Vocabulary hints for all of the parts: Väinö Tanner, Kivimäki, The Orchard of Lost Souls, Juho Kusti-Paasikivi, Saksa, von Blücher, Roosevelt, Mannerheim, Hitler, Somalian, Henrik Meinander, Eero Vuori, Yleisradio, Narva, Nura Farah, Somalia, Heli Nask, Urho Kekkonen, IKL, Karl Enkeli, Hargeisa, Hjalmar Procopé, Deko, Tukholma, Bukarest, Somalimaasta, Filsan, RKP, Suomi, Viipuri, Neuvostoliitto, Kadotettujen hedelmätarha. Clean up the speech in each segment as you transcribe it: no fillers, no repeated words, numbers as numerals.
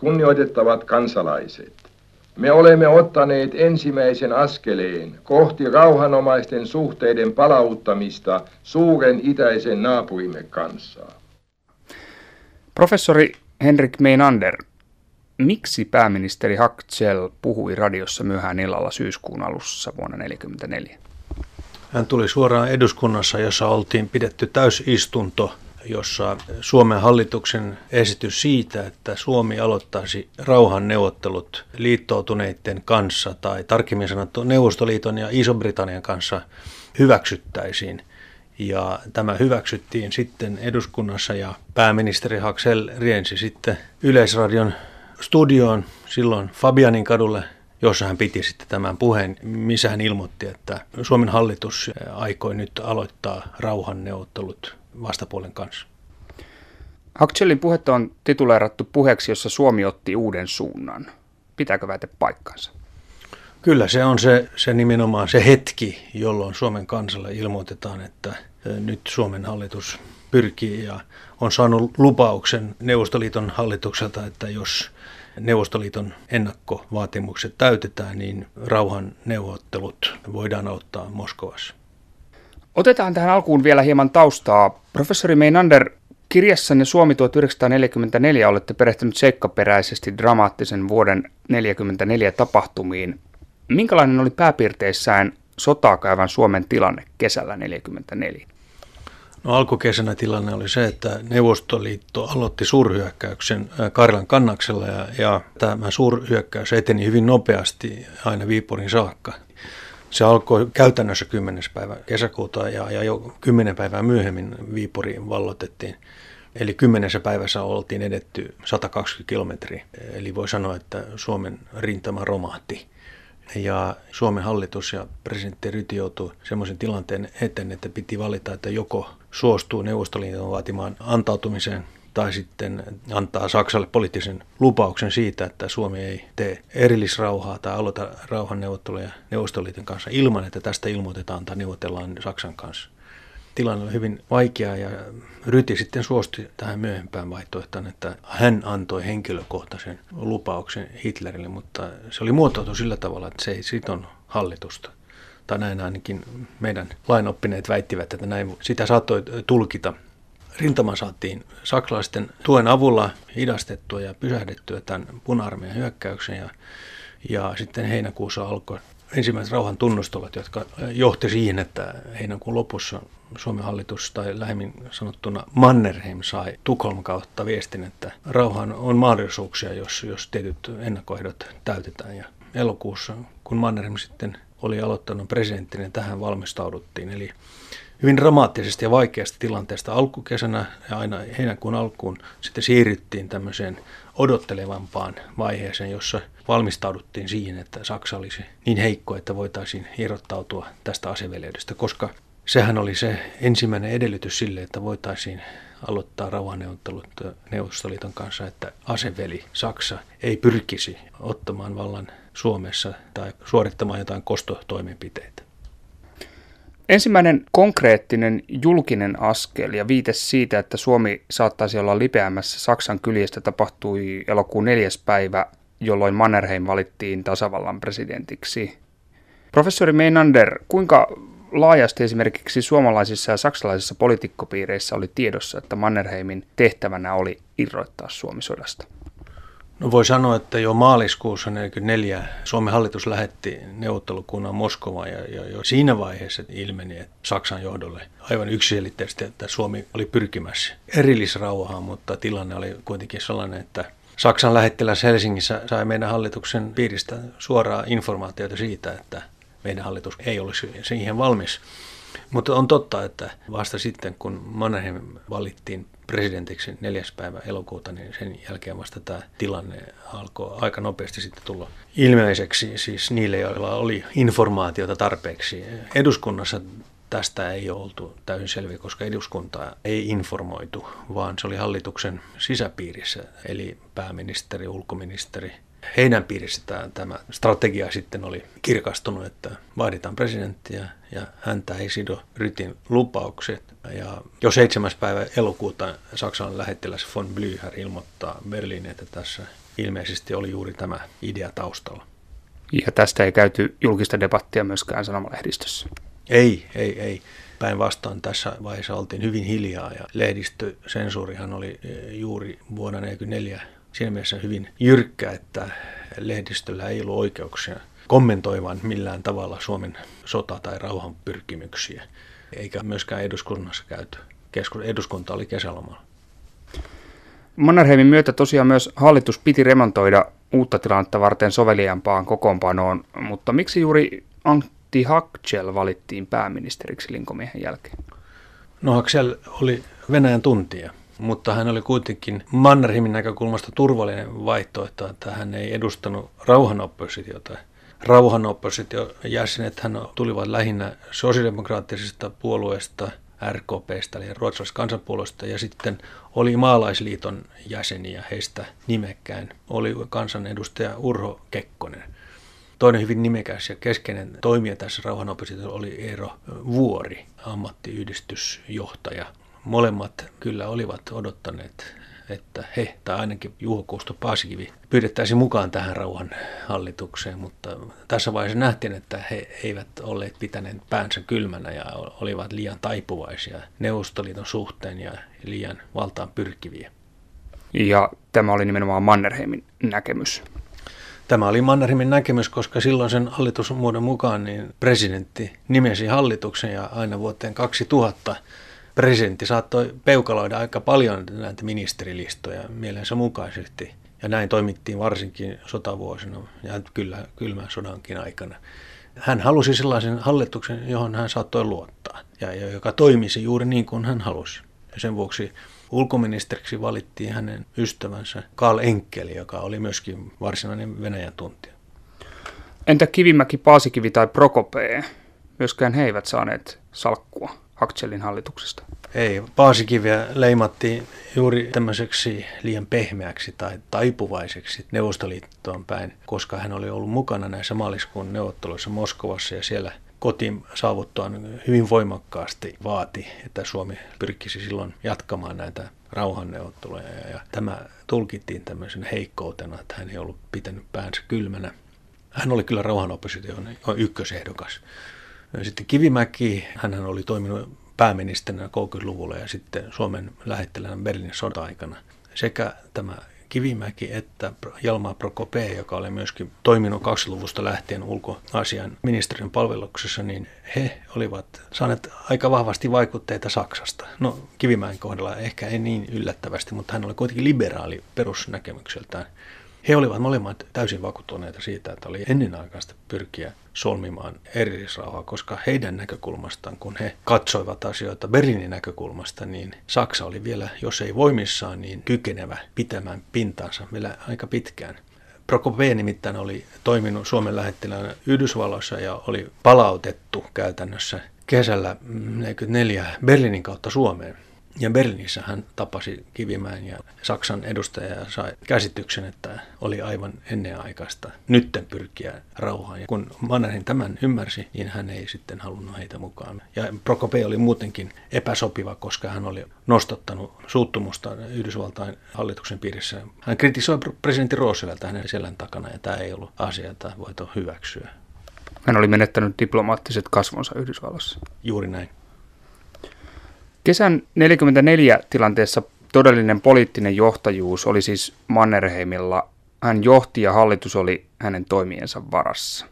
Kunnioitettavat kansalaiset, me olemme ottaneet ensimmäisen askeleen kohti rauhanomaisten suhteiden palauttamista suuren itäisen naapurimme kanssa. Professori Henrik Meinander, miksi pääministeri Hackzell puhui radiossa myöhään illalla syyskuun alussa vuonna 1944? Hän tuli suoraan eduskunnassa, jossa oltiin pidetty täysistunto, jossa Suomen hallituksen esitys siitä, että Suomi aloittaisi rauhanneuvottelut liittoutuneiden kanssa, tai tarkemmin sanottu Neuvostoliiton ja Iso-Britannian kanssa, hyväksyttäisiin. Ja tämä hyväksyttiin sitten eduskunnassa, ja pääministeri Hackzell riensi sitten Yleisradion studioon, silloin Fabianin kadulle, jossa hän piti sitten tämän puheen, missä hän ilmoitti, että Suomen hallitus aikoi nyt aloittaa rauhanneuvottelut vastapuolen kanssa. Hackzellin puhetta on tituleerattu puheeksi, jossa Suomi otti uuden suunnan. Pitääkö väite paikkansa? Kyllä se on se nimenomaan se hetki, jolloin Suomen kansalle ilmoitetaan, että nyt Suomen hallitus pyrkii ja on saanut lupauksen Neuvostoliiton hallitukselta, että jos Neuvostoliiton ennakkovaatimukset täytetään, niin rauhanneuvottelut voidaan auttaa Moskovassa. Otetaan tähän alkuun vielä hieman taustaa. Professori Meinander, kirjassanne Suomi 1944 olette perehtynyt seikkaperäisesti dramaattisen vuoden 1944 tapahtumiin. Minkälainen oli pääpiirteissään sotaa käyvän Suomen tilanne kesällä 1944? No, alkukesänä tilanne oli se, että Neuvostoliitto aloitti suurhyökkäyksen Karjalan kannaksella ja tämä suurhyökkäys eteni hyvin nopeasti aina Viipurin saakka. Se alkoi käytännössä 10. päivä kesäkuuta ja jo 10 päivää myöhemmin Viipuriin valloitettiin. Eli 10 päivässä oltiin edetty 120 kilometriä, eli voi sanoa, että Suomen rintama romahti. Ja Suomen hallitus ja presidentti Ryti joutui semmoisen tilanteen eteen, että piti valita, että joko suostuu Neuvostoliiton vaatimaan antautumiseen tai sitten antaa Saksalle poliittisen lupauksen siitä, että Suomi ei tee erillisrauhaa tai aloita rauhanneuvotteluja Neuvostoliiton kanssa ilman, että tästä ilmoitetaan tai neuvotellaan Saksan kanssa. Tilanne oli hyvin vaikea ja Ryti sitten suostui tähän myöhempään vaihtoehtoon, että hän antoi henkilökohtaisen lupauksen Hitlerille, mutta se oli muotoiltu sillä tavalla, että se ei sitonut hallitusta. Tai näin ainakin meidän lainoppineet väittivät, että näin sitä saattoi tulkita. Rintama saatiin saksalaisten tuen avulla hidastettua ja pysähdettyä tämän puna-armeijan hyökkäyksen ja sitten heinäkuussa alkoi ensimmäiset rauhan tunnustelut, jotka johti siihen, että heinäkuun lopussa Suomen hallitus tai lähemmin sanottuna Mannerheim sai Tukholman kautta viestin, että rauhan on mahdollisuuksia, jos tietyt ennakkoehdot täytetään. Ja elokuussa, kun Mannerheim sitten oli aloittanut presidentin, niin tähän valmistauduttiin. Eli hyvin dramaattisesti ja vaikeasta tilanteesta alkukesänä ja aina heinäkuun alkuun sitten siirryttiin tämmöiseen odottelevampaan vaiheeseen, jossa valmistauduttiin siihen, että Saksa olisi niin heikko, että voitaisiin irrottautua tästä aseveleydestä, koska sehän oli se ensimmäinen edellytys sille, että voitaisiin aloittaa rauhanneuvottelut Neuvostoliiton kanssa, että aseveli Saksa ei pyrkisi ottamaan vallan Suomessa tai suorittamaan jotain kostotoimenpiteitä. Ensimmäinen konkreettinen julkinen askel ja viite siitä, että Suomi saattaisi olla lipeämässä Saksan kyljestä, tapahtui elokuun 4. päivä, jolloin Mannerheim valittiin tasavallan presidentiksi. Professori Meinander, kuinka laajasti esimerkiksi suomalaisissa ja saksalaisissa poliitikkopiireissä oli tiedossa, että Mannerheimin tehtävänä oli irroittaa Suomi sodasta? No, voi sanoa, että jo maaliskuussa 1944 Suomen hallitus lähetti neuvottelukunnan Moskovaan ja jo siinä vaiheessa ilmeni että Saksan johdolle aivan yksiselitteisesti, että Suomi oli pyrkimässä erillisrauhaan, mutta tilanne oli kuitenkin sellainen, että Saksan lähettiläs Helsingissä sai meidän hallituksen piiristä suoraa informaatiota siitä, että meidän hallitus ei olisi siihen valmis. Mutta on totta, että vasta sitten, kun Mannerheim valittiin presidentiksi 4. päivä elokuuta, niin sen jälkeen vasta tämä tilanne alkoi aika nopeasti sitten tulla ilmeiseksi, siis niille, joilla oli informaatiota tarpeeksi. Eduskunnassa tästä ei oltu täysin selviä, koska eduskuntaa ei informoitu, vaan se oli hallituksen sisäpiirissä, eli pääministeri, ulkoministeri, Heidän piirissään tämä strategia sitten oli kirkastunut, että vaaditaan presidenttiä ja häntä ei sido Rytin lupaukset. Ja jo 7. päivä elokuuta Saksan lähettiläs von Blücher ilmoittaa Berliiniin, että tässä ilmeisesti oli juuri tämä idea taustalla. Ja tästä ei käyty julkista debattia myöskään sanomalehdistössä? Ei. Päinvastoin tässä vaiheessa oltiin hyvin hiljaa ja lehdistösensuurihan oli juuri vuonna 1944 siinä mielessä hyvin jyrkkä, että lehdistöllä ei ollut oikeuksia kommentoivan millään tavalla Suomen sota- tai rauhanpyrkimyksiä, eikä myöskään eduskunnassa käyty. Eduskunta oli kesälomalla. Mannerheimin myötä tosiaan myös hallitus piti remontoida uutta tilannetta varten soveliaampaan kokoonpanoon, mutta miksi juuri Antti Hackzell valittiin pääministeriksi linkomiehen jälkeen? No Hackzell oli Venäjän tuntija, mutta hän oli kuitenkin Mannerheimin näkökulmasta turvallinen vaihtoehto, että hän ei edustanut rauhanoppositiota. Rauhanopposition jäsenet hän tulivat lähinnä sosiaalidemokraattisesta puolueesta, RKPstä eli ruotsalaisesta kansanpuolueesta, ja sitten oli maalaisliiton jäseniä, heistä nimekkään oli kansanedustaja Urho Kekkonen. Toinen hyvin nimekäs ja keskeinen toimija tässä rauhanoppositiossa oli Eero Vuori, ammattiyhdistysjohtaja. Molemmat kyllä olivat odottaneet, että he, tai ainakin Juho Kusti-Paasikivi, pyydettäisiin mukaan tähän rauhanhallitukseen, mutta tässä vaiheessa nähtiin, että he eivät olleet pitäneet päänsä kylmänä ja olivat liian taipuvaisia Neuvostoliiton suhteen ja liian valtaan pyrkiviä. Ja tämä oli nimenomaan Mannerheimin näkemys. Tämä oli Mannerheimin näkemys, koska silloin sen hallitusmuodon mukaan niin presidentti nimesi hallituksen ja aina vuoteen 2000 presidentti saattoi peukaloida aika paljon näitä ministerilistoja mielensä mukaisesti. Ja näin toimittiin varsinkin sotavuosina ja kyllä kylmän sodankin aikana. Hän halusi sellaisen hallituksen, johon hän saattoi luottaa ja joka toimisi juuri niin kuin hän halusi. Ja sen vuoksi ulkoministeriksi valittiin hänen ystävänsä Karl Enkeli, joka oli myöskin varsinainen Venäjän tuntija. Entä Kivimäki, Paasikivi tai Procopé? Myöskään he eivät saaneet salkkua Hackzellin hallituksesta. Ei, Paasikiviä leimattiin juuri tämmöiseksi liian pehmeäksi tai taipuvaiseksi Neuvostoliittoon päin, koska hän oli ollut mukana näissä maaliskuun neuvotteluissa Moskovassa ja siellä kotiin saavuttuaan hyvin voimakkaasti vaati, että Suomi pyrkisi silloin jatkamaan näitä rauhanneuvotteluja ja tämä tulkittiin tämmöisen heikkoutena, että hän ei ollut pitänyt päänsä kylmänä. Hän oli kyllä rauhanopposition ykkösehdokas. Sitten Kivimäki, hän oli toiminut pääministerinä 30-luvulla ja sitten Suomen lähettilänä Berliinin sota-aikana. Sekä tämä Kivimäki että Hjalmar Procopé, joka oli myöskin toiminut 20-luvusta lähtien ulkoasian ministeriön palveluksessa, niin he olivat saaneet aika vahvasti vaikutteita Saksasta. No Kivimäen kohdalla ehkä ei niin yllättävästi, mutta hän oli kuitenkin liberaali perusnäkemykseltään. He olivat molemmat täysin vakuuttuneita siitä, että oli ennenaikaista pyrkiä solmimaan erillisrauhaa, koska heidän näkökulmastaan, kun he katsoivat asioita Berliinin näkökulmasta, niin Saksa oli vielä, jos ei voimissaan, niin kykenevä pitämään pintansa vielä aika pitkään. Procopé nimittäin oli toiminut Suomen lähettilänä Yhdysvalloissa ja oli palautettu käytännössä kesällä 1944 Berliinin kautta Suomeen. Ja Berliinissä hän tapasi Kivimäen ja Saksan edustaja ja sai käsityksen, että oli aivan ennenaikaista nytten pyrkiä rauhaan. Ja kun Mannerheim tämän ymmärsi, niin hän ei sitten halunnut heitä mukaan. Ja Procopé oli muutenkin epäsopiva, koska hän oli nostattanut suuttumusta Yhdysvaltain hallituksen piirissä. Hän kritisoi presidentti Roosevelta hänen selän takana ja tämä ei ollut asia, jota voitu hyväksyä. Hän oli menettänyt diplomaattiset kasvonsa Yhdysvalloissa. Juuri näin. Kesän 1944 tilanteessa todellinen poliittinen johtajuus oli siis Mannerheimilla. Hän johti ja hallitus oli hänen toimiensa varassa.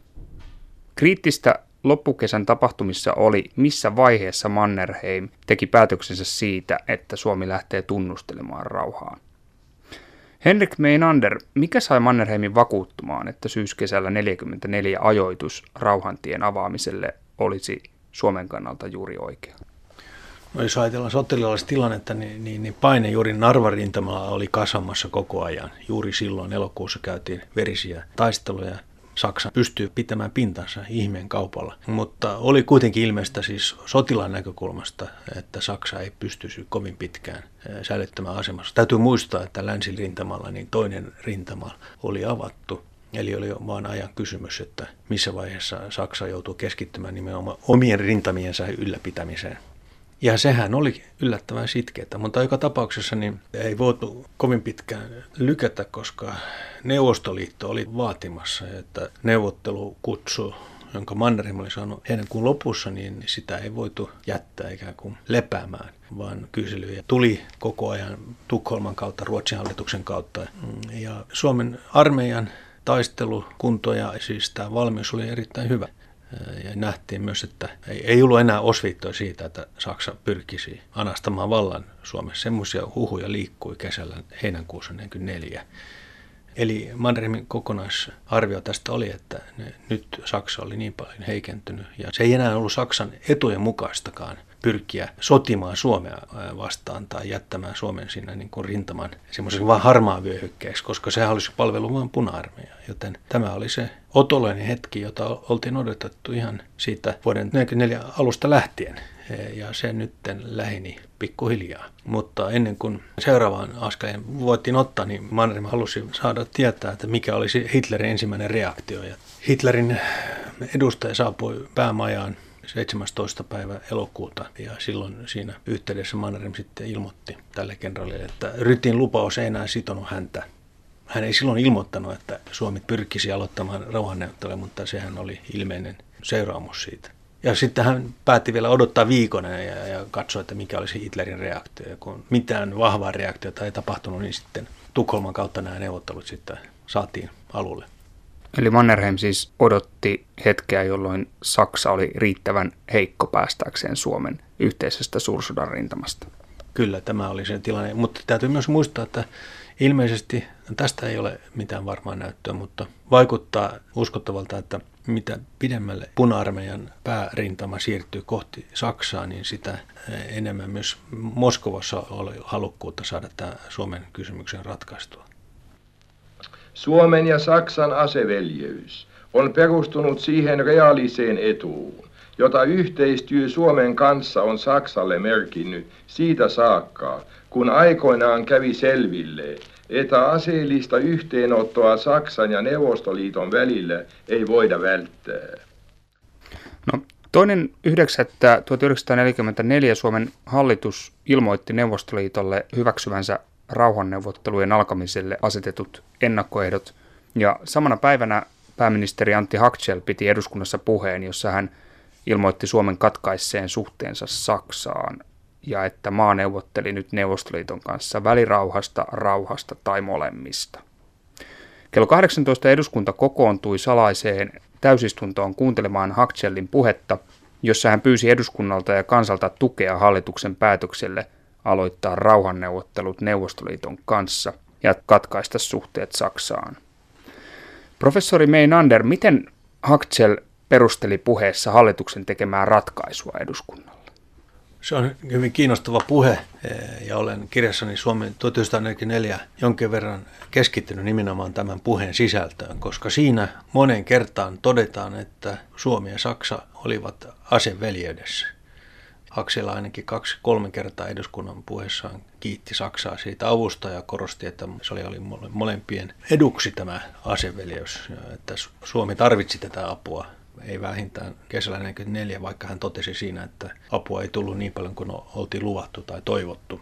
Kriittistä loppukesän tapahtumissa oli, missä vaiheessa Mannerheim teki päätöksensä siitä, että Suomi lähtee tunnustelemaan rauhaa. Henrik Meinander, mikä sai Mannerheimin vakuuttumaan, että syyskesällä 1944 ajoitus rauhantien avaamiselle olisi Suomen kannalta juuri oikea? No, jos ajatellaan sotilaallista tilannetta, niin paine juuri Narva-rintamalla oli kasvamassa koko ajan. Juuri silloin elokuussa käytiin verisiä taisteluja. Saksa pystyy pitämään pintansa ihmeen kaupalla. Mutta oli kuitenkin ilmeistä siis sotilaan näkökulmasta, että Saksa ei pystyisi kovin pitkään säilyttämään asemassa. Täytyy muistaa, että länsirintamalla niin toinen rintama oli avattu. Eli oli vaan ajan kysymys, että missä vaiheessa Saksa joutuu keskittymään nimenomaan omien rintamiensa ylläpitämiseen. Ja sehän oli yllättävän sitkeää, mutta joka tapauksessa niin ei voitu kovin pitkään lykätä, koska Neuvostoliitto oli vaatimassa, että neuvottelukutsu, jonka Mannerheim oli saanut heinäkuun lopussa, niin sitä ei voitu jättää ikään kuin lepäämään, vaan kyselyjä tuli koko ajan Tukholman kautta, Ruotsin hallituksen kautta. Ja Suomen armeijan taistelukunto ja siis tämä valmius oli erittäin hyvä. Ja nähtiin myös, että ei ollut enää osviittoa siitä, että Saksa pyrkisi anastamaan vallan Suomessa. Semmoisia huhuja liikkui kesällä heinäkuussa 1944. Eli Mannerheimin kokonaisarvio tästä oli, että nyt Saksa oli niin paljon heikentynyt. Ja se ei enää ollut Saksan etujen mukaistakaan pyrkiä sotimaan Suomea vastaan tai jättämään Suomen siinä niin kuin rintaman semmoisen vaan harmaan vyöhykkeeksi, koska sehän olisi palvelu vain puna-armeijaa. Joten tämä oli se otollinen hetki, jota oltiin odotettu ihan siitä vuoden 1944 alusta lähtien. Ja se nyt läheni pikkuhiljaa. Mutta ennen kuin seuraavaan askeleen voitiin ottaa, niin Mannerheim halusi saada tietää, että mikä olisi Hitlerin ensimmäinen reaktio. Ja Hitlerin edustaja saapui päämajaan 17. päivä elokuuta, ja silloin siinä yhteydessä Mannerheim sitten ilmoitti tälle kenraalille, että Rytin lupaus ei enää sitonut häntä. Hän ei silloin ilmoittanut, että Suomi pyrkisi aloittamaan rauhanneuvotteluja, mutta sehän oli ilmeinen seuraamus siitä. Ja sitten hän päätti vielä odottaa viikon ja katsoa, että mikä olisi Hitlerin reaktio. Ja kun mitään vahvaa reaktiota ei tapahtunut, niin sitten Tukholman kautta nämä neuvottelut sitten saatiin alulle. Eli Mannerheim siis odotti hetkeä, jolloin Saksa oli riittävän heikko päästäkseen Suomen yhteisestä suursodan rintamasta. Kyllä, tämä oli se tilanne, mutta täytyy myös muistaa, että ilmeisesti, tästä ei ole mitään varmaa näyttöä, mutta vaikuttaa uskottavalta, että mitä pidemmälle puna-armeijan päärintama siirtyy kohti Saksaa, niin sitä enemmän myös Moskovassa oli halukkuutta saada tämä Suomen kysymyksen ratkaistua. Suomen ja Saksan aseveljeys on perustunut siihen reaaliseen etuun, jota yhteistyö Suomen kanssa on Saksalle merkinnyt siitä saakka, kun aikoinaan kävi selville, että aseellista yhteenottoa Saksan ja Neuvostoliiton välillä ei voida välttää. No, 2.9.1944 Suomen hallitus ilmoitti Neuvostoliitolle hyväksyvänsä rauhanneuvottelujen alkamiselle asetetut ennakkoehdot, ja samana päivänä pääministeri Antti Hackzell piti eduskunnassa puheen, jossa hän ilmoitti Suomen katkaisseen suhteensa Saksaan, ja että maa neuvotteli nyt Neuvostoliiton kanssa välirauhasta, rauhasta tai molemmista. Kello 18 eduskunta kokoontui salaiseen täysistuntoon kuuntelemaan Hackzellin puhetta, jossa hän pyysi eduskunnalta ja kansalta tukea hallituksen päätökselle aloittaa rauhanneuvottelut Neuvostoliiton kanssa ja katkaista suhteet Saksaan. Professori Meinander, miten Hackzell perusteli puheessa hallituksen tekemää ratkaisua eduskunnalle? Se on hyvin kiinnostava puhe, ja olen kirjassani Suomen 1944 jonkin verran keskittynyt nimenomaan tämän puheen sisältöön, koska siinä monen kertaan todetaan, että Suomi ja Saksa olivat aseveljeydessä. Hackzell ainakin 2-3 kertaa eduskunnan puheessaan kiitti Saksaa siitä avusta ja korosti, että se oli molempien eduksi tämä aseveljeys, että Suomi tarvitsi tätä apua. Ei vähintään kesällä 1944, vaikka hän totesi siinä, että apua ei tullut niin paljon kuin oltiin luvattu tai toivottu.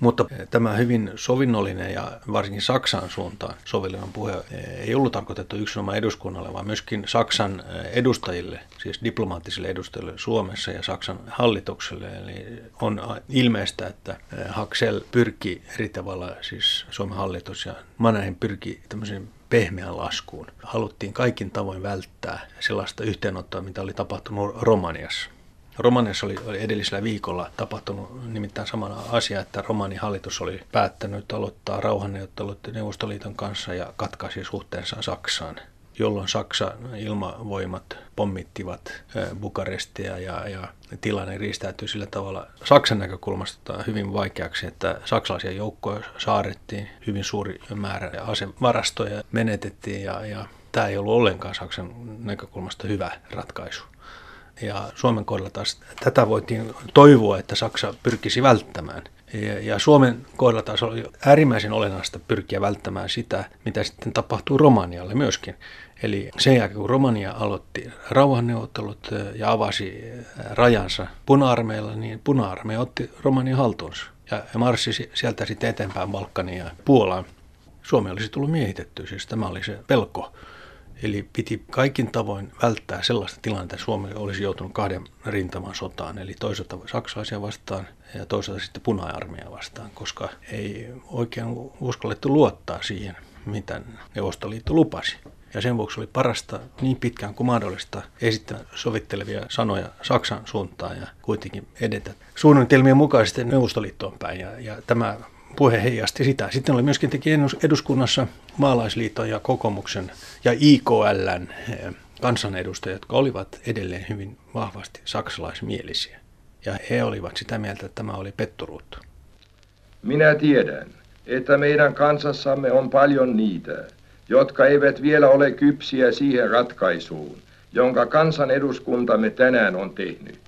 Mutta tämä hyvin sovinnollinen ja varsinkin Saksan suuntaan sovellinen puhe ei ollut tarkoitettu yksinomaan eduskunnalle, vaan myöskin Saksan edustajille, siis diplomaattisille edustajille Suomessa ja Saksan hallitukselle. Eli on ilmeistä, että Hackzell pyrki eri tavalla, siis Suomen hallitus ja Mannerheim pyrki tämmöisen pehmeän laskuun. Haluttiin kaikin tavoin välttää sellaista yhteenottoa, mitä oli tapahtunut Romaniassa. Romaniassa oli edellisellä viikolla tapahtunut nimittäin samana asia, että Romanian hallitus oli päättänyt aloittaa rauhanneuvottelut Neuvostoliiton kanssa ja katkaisi suhteensa Saksaan, jolloin Saksan ilmavoimat pommittivat Bukarestia ja tilanne riistäytyi sillä tavalla Saksan näkökulmasta hyvin vaikeaksi, että saksalaisia joukkoja saarettiin, hyvin suuri määrä asevarastoja menetettiin ja tämä ei ollut ollenkaan Saksan näkökulmasta hyvä ratkaisu. Ja Suomen kohdalla taas tätä voitiin toivoa, että Saksa pyrkisi välttämään. Ja Suomen kohdalla taas oli äärimmäisen olennaista pyrkiä välttämään sitä, mitä sitten tapahtuu Romanialle myöskin. Eli sen jälkeen, kun Romania aloitti rauhanneuvottelut ja avasi rajansa puna-armeilla, niin puna-armeija otti Romanian haltuunsa ja marssi sieltä sitten eteenpäin Balkaniin ja Puolaan. Suomi olisi tullut miehitettyä, siis tämä oli se pelko. Eli piti kaikin tavoin välttää sellaista tilannetta, että Suomi olisi joutunut kahden rintaman sotaan, eli toisaalta saksalaisia vastaan ja toisaalta sitten puna-armeijaa vastaan, koska ei oikein uskallettu luottaa siihen, mitä Neuvostoliitto lupasi. Ja sen vuoksi oli parasta niin pitkään kuin mahdollista esittää sovittelevia sanoja Saksan suuntaan ja kuitenkin edetä suunnitelmien mukaisesti Neuvostoliittoon päin. Ja tämä puhe heijasti sitä. Sitten oli myöskin teki eduskunnassa Maalaisliiton ja kokoomuksen ja IKLn kansanedustajia, jotka olivat edelleen hyvin vahvasti saksalaismielisiä. Ja he olivat sitä mieltä, että tämä oli petturuutta. Minä tiedän, että meidän kansassamme on paljon niitä, jotka eivät vielä ole kypsiä siihen ratkaisuun, jonka kansaneduskuntamme tänään on tehnyt.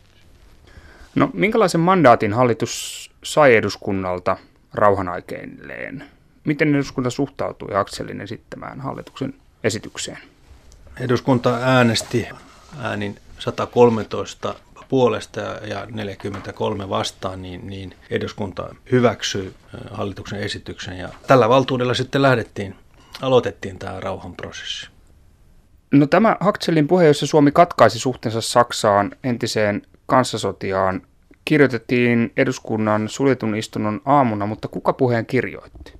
No, minkälaisen mandaatin hallitus sai eduskunnalta rauhanaikeilleen? Miten eduskunta suhtautui Hackzellin esittämään hallituksen esitykseen? Eduskunta äänesti äänin 113 puolesta ja 43 vastaan, niin eduskunta hyväksyi hallituksen esityksen. Ja tällä valtuudella sitten aloitettiin tämä rauhanprosessi. No, tämä Hackzellin puhe, jossa Suomi katkaisi suhteensa Saksaan entiseen kanssasotiaan, kirjoitettiin eduskunnan suljetun istunnon aamuna, mutta kuka puheen kirjoitti?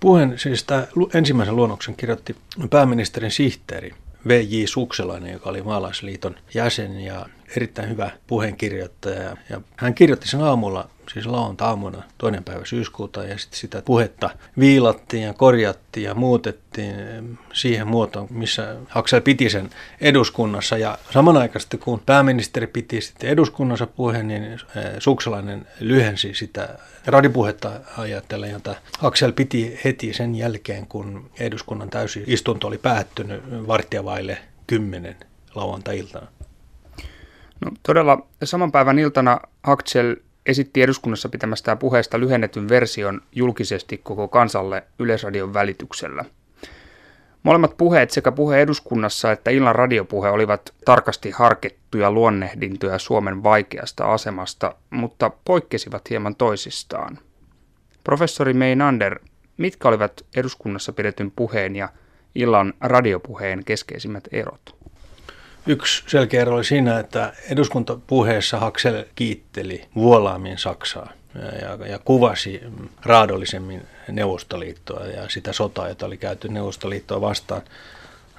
Puheen, siis tämä ensimmäisen luonnoksen kirjoitti pääministerin sihteeri V.J. Sukselainen, joka oli Maalaisliiton jäsen ja erittäin hyvä puheenkirjoittaja. Ja hän kirjoitti sen aamulla, siis lauantaina 2. päivä syyskuuta, ja sitten sitä puhetta viilattiin ja korjattiin ja muutettiin siihen muotoon, missä Hackzell piti sen eduskunnassa. Ja samanaikaisesti kun pääministeri piti sitten eduskunnassa puheen, niin Sukselainen lyhensi sitä radipuhetta ajatellen, jota Hackzell piti heti sen jälkeen, kun eduskunnan täysistunto oli päättynyt varttia vaille 10 lauantai-iltana. No, todella saman päivän iltana Hackzell esitti eduskunnassa pitämästään puheesta lyhennetyn version julkisesti koko kansalle Yleisradion välityksellä. Molemmat puheet, sekä puhe eduskunnassa että illan radiopuhe, olivat tarkasti harkittuja luonnehdintoja Suomen vaikeasta asemasta, mutta poikkesivat hieman toisistaan. Professori Meinander, mitkä olivat eduskunnassa pidetyn puheen ja illan radiopuheen keskeisimmät erot? Yksi selkeä ero oli siinä, että eduskuntapuheessa Hackzell kiitteli vuolaammin Saksaa ja kuvasi raadollisemmin Neuvostoliittoa ja sitä sotaa, jota oli käyty Neuvostoliittoa vastaan.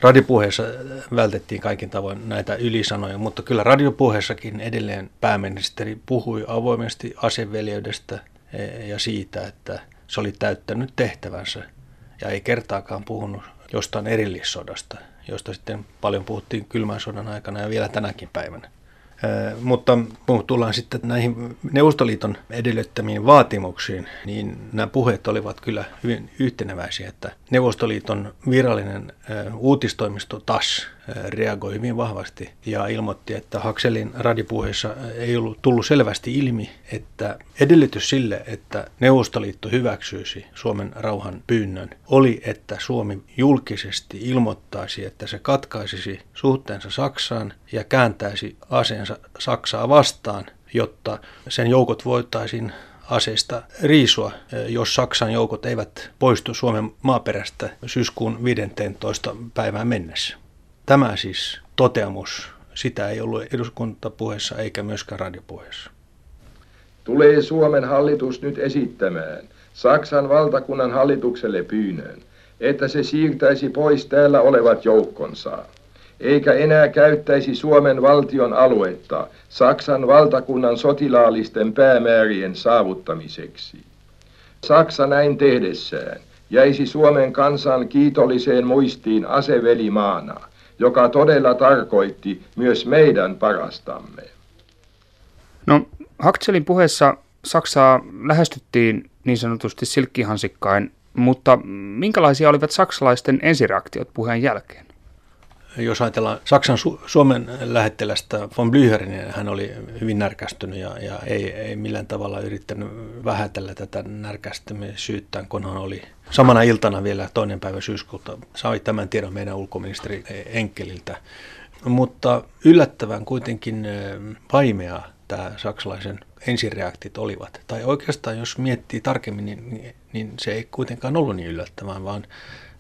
Radiopuheessa vältettiin kaikin tavoin näitä ylisanoja, mutta kyllä radiopuheessakin edelleen pääministeri puhui avoimesti aseveljeydestä ja siitä, että se oli täyttänyt tehtävänsä ja ei kertaakaan puhunut jostain erillissodasta, josta sitten paljon puhuttiin kylmän sodan aikana ja vielä tänäkin päivänä. Mutta kun tullaan sitten näihin Neuvostoliiton edellyttämiin vaatimuksiin, niin nämä puheet olivat kyllä hyvin yhteneväisiä, että Neuvostoliiton virallinen uutistoimisto TASS reagoi hyvin vahvasti ja ilmoitti, että Hackzellin radiopuheessa ei ollut tullut selvästi ilmi, että edellytys sille, että Neuvostoliitto hyväksyisi Suomen rauhan pyynnön, oli, että Suomi julkisesti ilmoittaisi, että se katkaisisi suhteensa Saksaan ja kääntäisi aseensa Saksaa vastaan, jotta sen joukot voitaisiin aseista riisua, jos Saksan joukot eivät poistu Suomen maaperästä syyskuun 15. päivään mennessä. Tämä siis toteamus, sitä ei ollut eduskuntapuheessa eikä myöskään radiopuheessa. Tulee Suomen hallitus nyt esittämään Saksan valtakunnan hallitukselle pyynnön, että se siirtäisi pois täällä olevat joukkonsa, eikä enää käyttäisi Suomen valtion aluetta Saksan valtakunnan sotilaallisten päämäärien saavuttamiseksi. Saksa näin tehdessään jäisi Suomen kansan kiitolliseen muistiin asevelimaana, joka todella tarkoitti myös meidän parastamme. No, Hackzellin puheessa Saksaa lähestyttiin niin sanotusti silkkihansikkain, mutta minkälaisia olivat saksalaisten ensireaktiot puheen jälkeen? jos ajatellaan Saksan Suomen lähettilästä von Blücherin, niin hän oli hyvin närkästynyt ja ei millään tavalla yrittänyt vähätellä tätä närkästymisyyttään, kun hän oli samana iltana vielä 2. päivä syyskuuta sai tämän tiedon meidän ulkoministeri Enkeliltä. Mutta yllättävän kuitenkin vaimeaa tämä saksalaisen ensireaktit olivat. Tai oikeastaan jos miettii tarkemmin, niin se ei kuitenkaan ollut niin yllättävää, vaan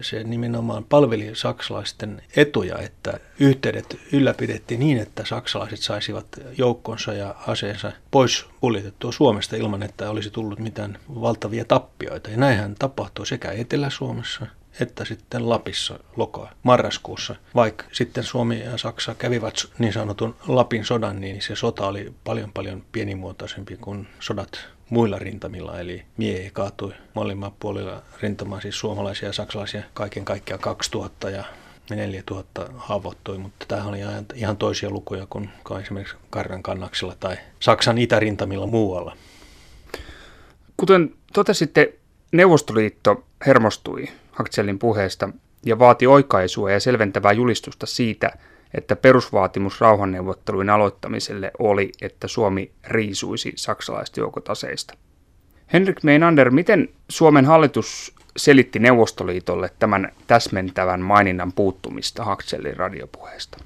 se nimenomaan palveli saksalaisten etuja, että yhteydet ylläpidettiin niin, että saksalaiset saisivat joukkonsa ja aseensa pois kuljetettua Suomesta ilman, että olisi tullut mitään valtavia tappioita. Ja näinhän tapahtui sekä Etelä-Suomessa että sitten Lapissa marraskuussa. Vaikka sitten Suomi ja Saksa kävivät niin sanotun Lapin sodan, niin se sota oli paljon pienimuotoisempi kuin sodat muilla rintamilla, eli miehiä kaatui molemmat puolilla rintamaa, siis suomalaisia ja saksalaisia, kaiken kaikkiaan 2000 ja 4000 haavoittui, mutta tämähän oli ihan toisia lukuja kuin esimerkiksi Karjan kannaksella tai Saksan itärintamilla muualla. Kuten totesitte, Neuvostoliitto hermostui Hackzellin puheesta ja vaati oikaisua ja selventävää julistusta siitä, että perusvaatimus rauhanneuvottelujen aloittamiselle oli, että Suomi riisuisi saksalaiset joukot aseista. Henrik Meinander, miten Suomen hallitus selitti Neuvostoliitolle tämän täsmentävän maininnan puuttumista Hackzellin radiopuheesta?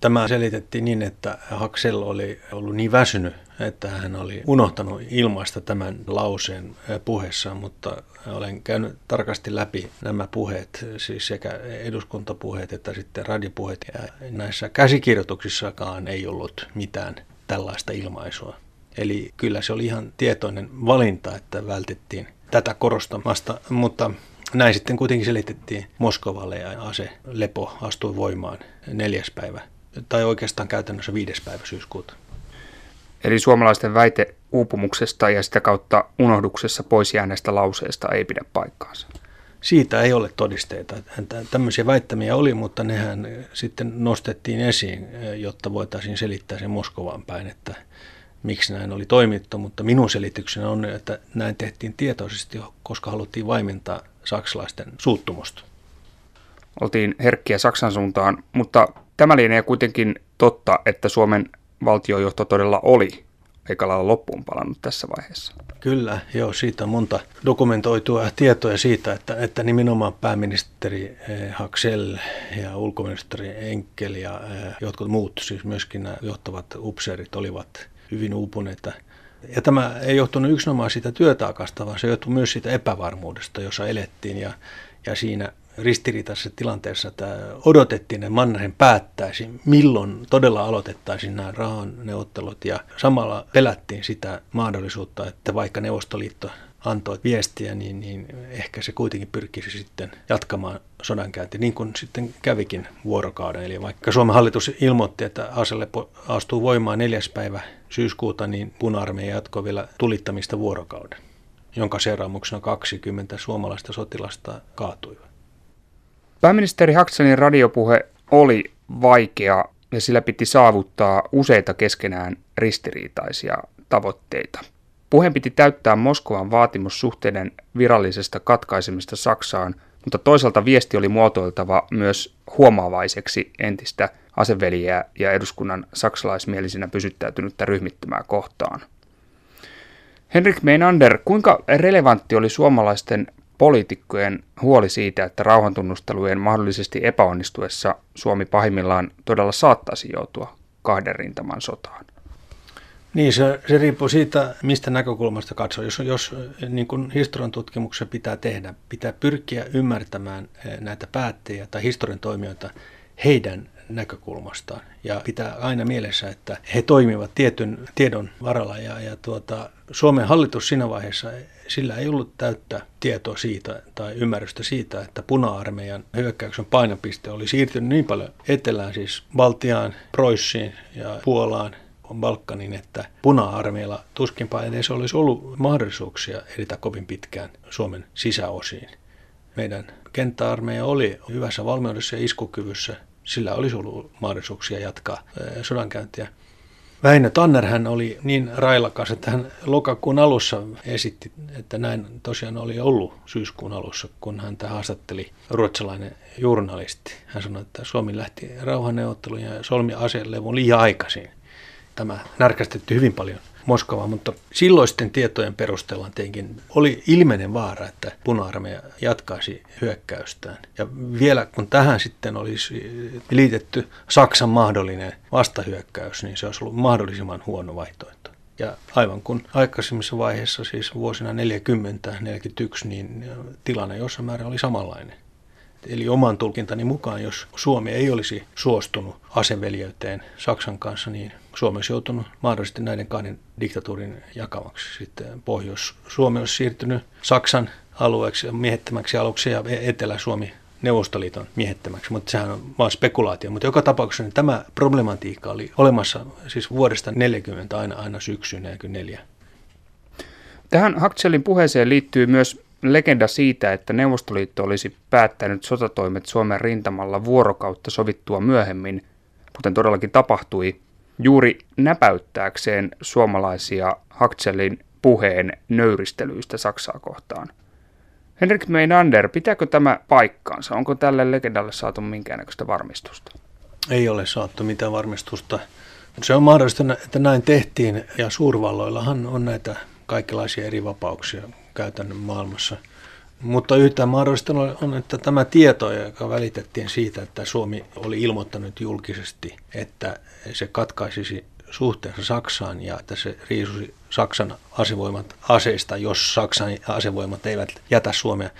Tämä selitettiin niin, että Hackzell oli ollut niin väsynyt, että hän oli unohtanut ilmaista tämän lauseen puheessaan, mutta olen käynyt tarkasti läpi nämä puheet, siis sekä eduskuntapuheet että sitten radiopuheet. Ja näissä käsikirjoituksissakaan ei ollut mitään tällaista ilmaisua. Eli kyllä se oli ihan tietoinen valinta, että vältettiin tätä korostamasta, mutta näin sitten kuitenkin selitettiin Moskovalle ja aselepo astui voimaan 4. päivä. Tai oikeastaan käytännössä 5. päivä syyskuuta. Eli suomalaisten väite uupumuksesta ja sitä kautta unohduksessa pois jääneestä lauseesta ei pidä paikkaansa. Siitä ei ole todisteita. Tämmöisiä väittämiä oli, mutta nehän sitten nostettiin esiin, jotta voitaisiin selittää sen Moskovaan päin, että miksi näin oli toimittu. Mutta minun selityksenä on, että näin tehtiin tietoisesti, koska haluttiin vaimentaa saksalaisten suuttumusta. Oltiin herkkiä Saksan suuntaan, mutta tämä lienee kuitenkin totta, että Suomen valtiojohto todella oli eikä lailla loppuun palannut tässä vaiheessa. Kyllä, joo, siitä on monta dokumentoitua tietoja siitä, että nimenomaan pääministeri Hackzell ja ulkoministeri Enkel ja jotkut muut, siis myöskin nämä johtavat upseerit olivat hyvin uupuneita. Ja tämä ei johtunut yksinomaan siitä työtaakasta, vaan se johtui myös siitä epävarmuudesta, jossa elettiin ja siinä ristiriitaisessa tilanteessa, että odotettiin, että Mannerheim päättäisi, milloin todella aloitettaisiin nämä rauhanneuvottelut, ja samalla pelättiin sitä mahdollisuutta, että vaikka Neuvostoliitto antoi viestiä, niin ehkä se kuitenkin pyrkisi sitten jatkamaan sodankäyntiä, niin kuin sitten kävikin vuorokauden. Eli vaikka Suomen hallitus ilmoitti, että aselepo astuu voimaan 4. päivä syyskuuta, niin puna-armeija jatkoi vielä tulittamista vuorokauden, jonka seuraamuksena 20 suomalaista sotilasta kaatuivat. Pääministeri Hackzellin radiopuhe oli vaikea ja sillä piti saavuttaa useita keskenään ristiriitaisia tavoitteita. Puheen piti täyttää Moskovan vaatimus suhteiden virallisesta katkaisemista Saksaan, mutta toisaalta viesti oli muotoiltava myös huomaavaiseksi entistä aseveliä ja eduskunnan saksalaismielisinä pysyttäytynyttä ryhmittymää kohtaan. Henrik Meinander, kuinka relevantti oli suomalaisten poliitikkojen huoli siitä, että rauhantunnustelujen mahdollisesti epäonnistuessa Suomi pahimmillaan todella saattaisi joutua kahden rintaman sotaan? Niin, se riippuu siitä, mistä näkökulmasta katsoo. Jos niin kuin historian tutkimuksen pitää tehdä, pitää pyrkiä ymmärtämään näitä päättäjiä tai historian toimijoita heidän näkökulmastaan. Ja pitää aina mielessä, että he toimivat tietyn tiedon varalla ja Suomen hallitus siinä vaiheessa, sillä ei ollut täyttä tietoa siitä tai ymmärrystä siitä, että puna-armeijan hyökkäyksen painopiste oli siirtynyt niin paljon etelään, siis Baltiaan, Preussiin ja Puolaan, Balkanin, että puna-armeijalla tuskinpa edes olisi ollut mahdollisuuksia edetä kovin pitkään Suomen sisäosiin. Meidän kenttäarmeija oli hyvässä valmiudessa ja iskukyvyssä, sillä olisi ollut mahdollisuuksia jatkaa sodankäyntiä. Väinö Tanner hän oli niin railakas, että hän lokakuun alussa esitti, että näin tosiaan oli ollut syyskuun alussa, kun häntä haastatteli ruotsalainen journalisti. Hän sanoi, että Suomi lähti rauhanneuvotteluun ja solmi aselevun liian aikaisin. Tämä närkästettiin hyvin paljon Moskovaa, mutta silloisten tietojen perusteella tietenkin oli ilmeinen vaara, että puna-armeija jatkaisi hyökkäystään. Ja vielä kun tähän sitten olisi liitetty Saksan mahdollinen vastahyökkäys, niin se olisi ollut mahdollisimman huono vaihtoehto. Ja aivan kun aikaisemmissa vaiheissa, siis vuosina 40-41, niin tilanne jossain määrin oli samanlainen. Eli oman tulkintani mukaan, jos Suomi ei olisi suostunut aseveljeyteen Saksan kanssa, niin Suomi olisi joutunut mahdollisesti näiden kahden diktatuurin jakamaksi. Sitten Pohjois-Suomi olisi siirtynyt Saksan alueeksi, miehittämäksi aluksi, ja Etelä-Suomi Neuvostoliiton miehittämäksi, mutta sehän on vain spekulaatio. Mutta joka tapauksessa niin tämä problematiikka oli olemassa siis vuodesta 1940 aina syksyyn 1944. Tähän Hackzellin puheeseen liittyy myös legenda siitä, että Neuvostoliitto olisi päättänyt sotatoimet Suomen rintamalla vuorokautta sovittua myöhemmin, kuten todellakin tapahtui, juuri näpäyttääkseen suomalaisia Hackzellin puheen nöyristelyistä Saksaa kohtaan. Henrik Meinander, pitääkö tämä paikkaansa? Onko tälle legendalle saatu minkäännäköistä varmistusta? Ei ole saatu mitään varmistusta. Se on mahdollista, että näin tehtiin, ja suurvalloillahan on näitä kaikenlaisia eri vapauksia käytännön maailmassa. Mutta yhtä mahdollista on, että tämä tieto, joka välitettiin siitä, että Suomi oli ilmoittanut julkisesti, että se katkaisisi suhteensa Saksaan ja että se riisusi Saksan asevoimat aseista, jos Saksan asevoimat eivät jätä Suomea,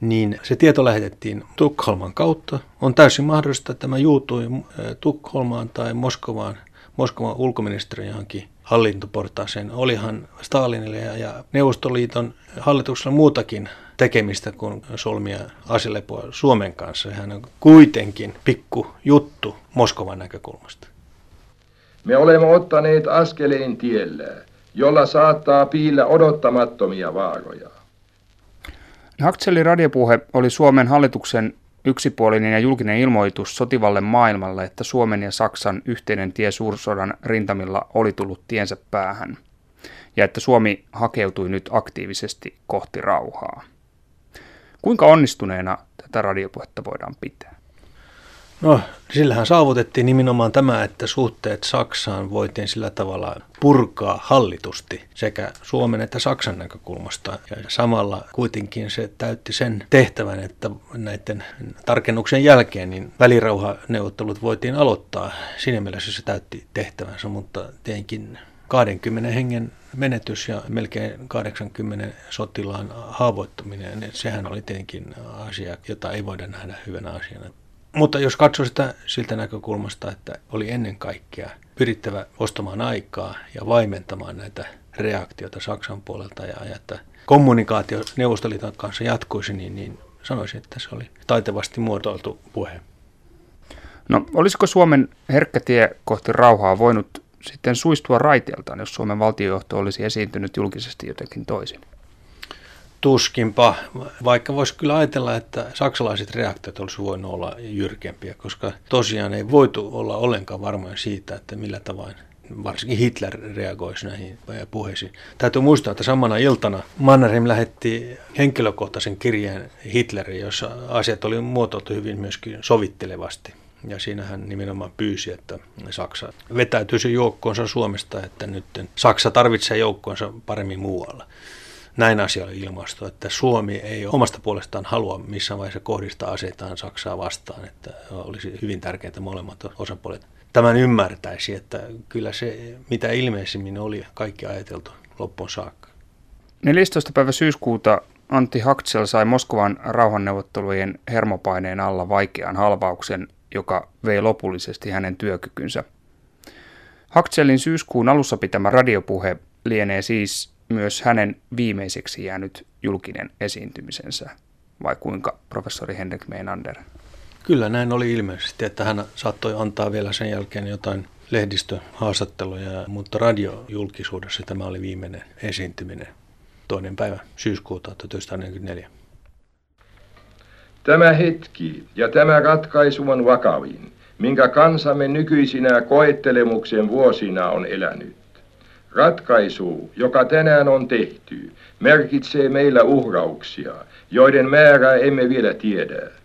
niin se tieto lähetettiin Tukholman kautta. On täysin mahdollista, että tämä juutui Tukholmaan tai Moskovan ulkoministeriön johonkin hallintoportaaseen. Olihan Stalinilla ja Neuvostoliiton hallituksella muutakin tekemistä kuin solmia aselepoa Suomen kanssa. Sehän on kuitenkin pikku juttu Moskovan näkökulmasta. Me olemme ottaneet askeleen tiellä, jolla saattaa piillä odottamattomia vaaroja. Hackzellin radiopuhe oli Suomen hallituksen yksipuolinen ja julkinen ilmoitus sotivalle maailmalle, että Suomen ja Saksan yhteinen tie suursodan rintamilla oli tullut tiensä päähän, ja että Suomi hakeutui nyt aktiivisesti kohti rauhaa. Kuinka onnistuneena tätä radiopuhetta voidaan pitää? No, sillähän saavutettiin nimenomaan tämä, että suhteet Saksaan voitiin sillä tavalla purkaa hallitusti sekä Suomen että Saksan näkökulmasta. Ja samalla kuitenkin se täytti sen tehtävän, että näiden tarkennuksen jälkeen niin välirauhaneuvottelut voitiin aloittaa. Siinä mielessä se täytti tehtävänsä, mutta tietenkin 20 hengen menetys ja melkein 80 sotilaan haavoittuminen, niin sehän oli tietenkin asia, jota ei voida nähdä hyvänä asiana. Mutta jos katsoo sitä siltä näkökulmasta, että oli ennen kaikkea pyrittävä ostamaan aikaa ja vaimentamaan näitä reaktioita Saksan puolelta ja että kommunikaatio Neuvostoliiton kanssa jatkuisi, niin sanoisin, että se oli taitavasti muotoiltu puhe. No, olisiko Suomen herkkä tie kohti rauhaa voinut sitten suistua raiteeltaan, jos Suomen valtiojohto olisi esiintynyt julkisesti jotenkin toisin? Tuskinpa, vaikka voisi kyllä ajatella, että saksalaiset reaktiot olisi voinut olla jyrkempiä, koska tosiaan ei voitu olla ollenkaan varmoja siitä, että millä tavoin varsinkin Hitler reagoisi näihin puheisiin. Täytyy muistaa, että samana iltana Mannerheim lähetti henkilökohtaisen kirjeen Hitleriin, jossa asiat oli muotoiltu hyvin myöskin sovittelevasti. Ja siinä hän nimenomaan pyysi, että Saksa vetäytyisi joukkoonsa Suomesta, että nyt Saksa tarvitsee joukkoonsa paremmin muualla. Näin asia oli ilmaistu, että Suomi ei omasta puolestaan halua missään vaiheessa kohdistaa aseitaan Saksaa vastaan, että olisi hyvin tärkeää, että molemmat osapuolet tämän ymmärtäisi, että kyllä se mitä ilmeisimmin oli kaikki ajateltu loppuun saakka. 14. päivä syyskuuta Antti Hackzell sai Moskovan rauhanneuvottelujen hermopaineen alla vaikean halvauksen, joka vei lopullisesti hänen työkykynsä. Hackzellin syyskuun alussa pitämä radiopuhe lienee siis myös hänen viimeiseksi jäänyt julkinen esiintymisensä, vai kuinka, professori Henrik Meinander? Kyllä näin oli ilmeisesti, että hän saattoi antaa vielä sen jälkeen jotain lehdistöhaastatteluja, mutta radiojulkisuudessa tämä oli viimeinen esiintyminen, 2. päivä syyskuuta 1944. Tämä hetki ja tämä ratkaisu on vakavin, minkä kansamme nykyisinä koettelemuksen vuosina on elänyt. Ratkaisu, joka tänään on tehty, merkitsee meillä uhrauksia, joiden määrää emme vielä tiedä.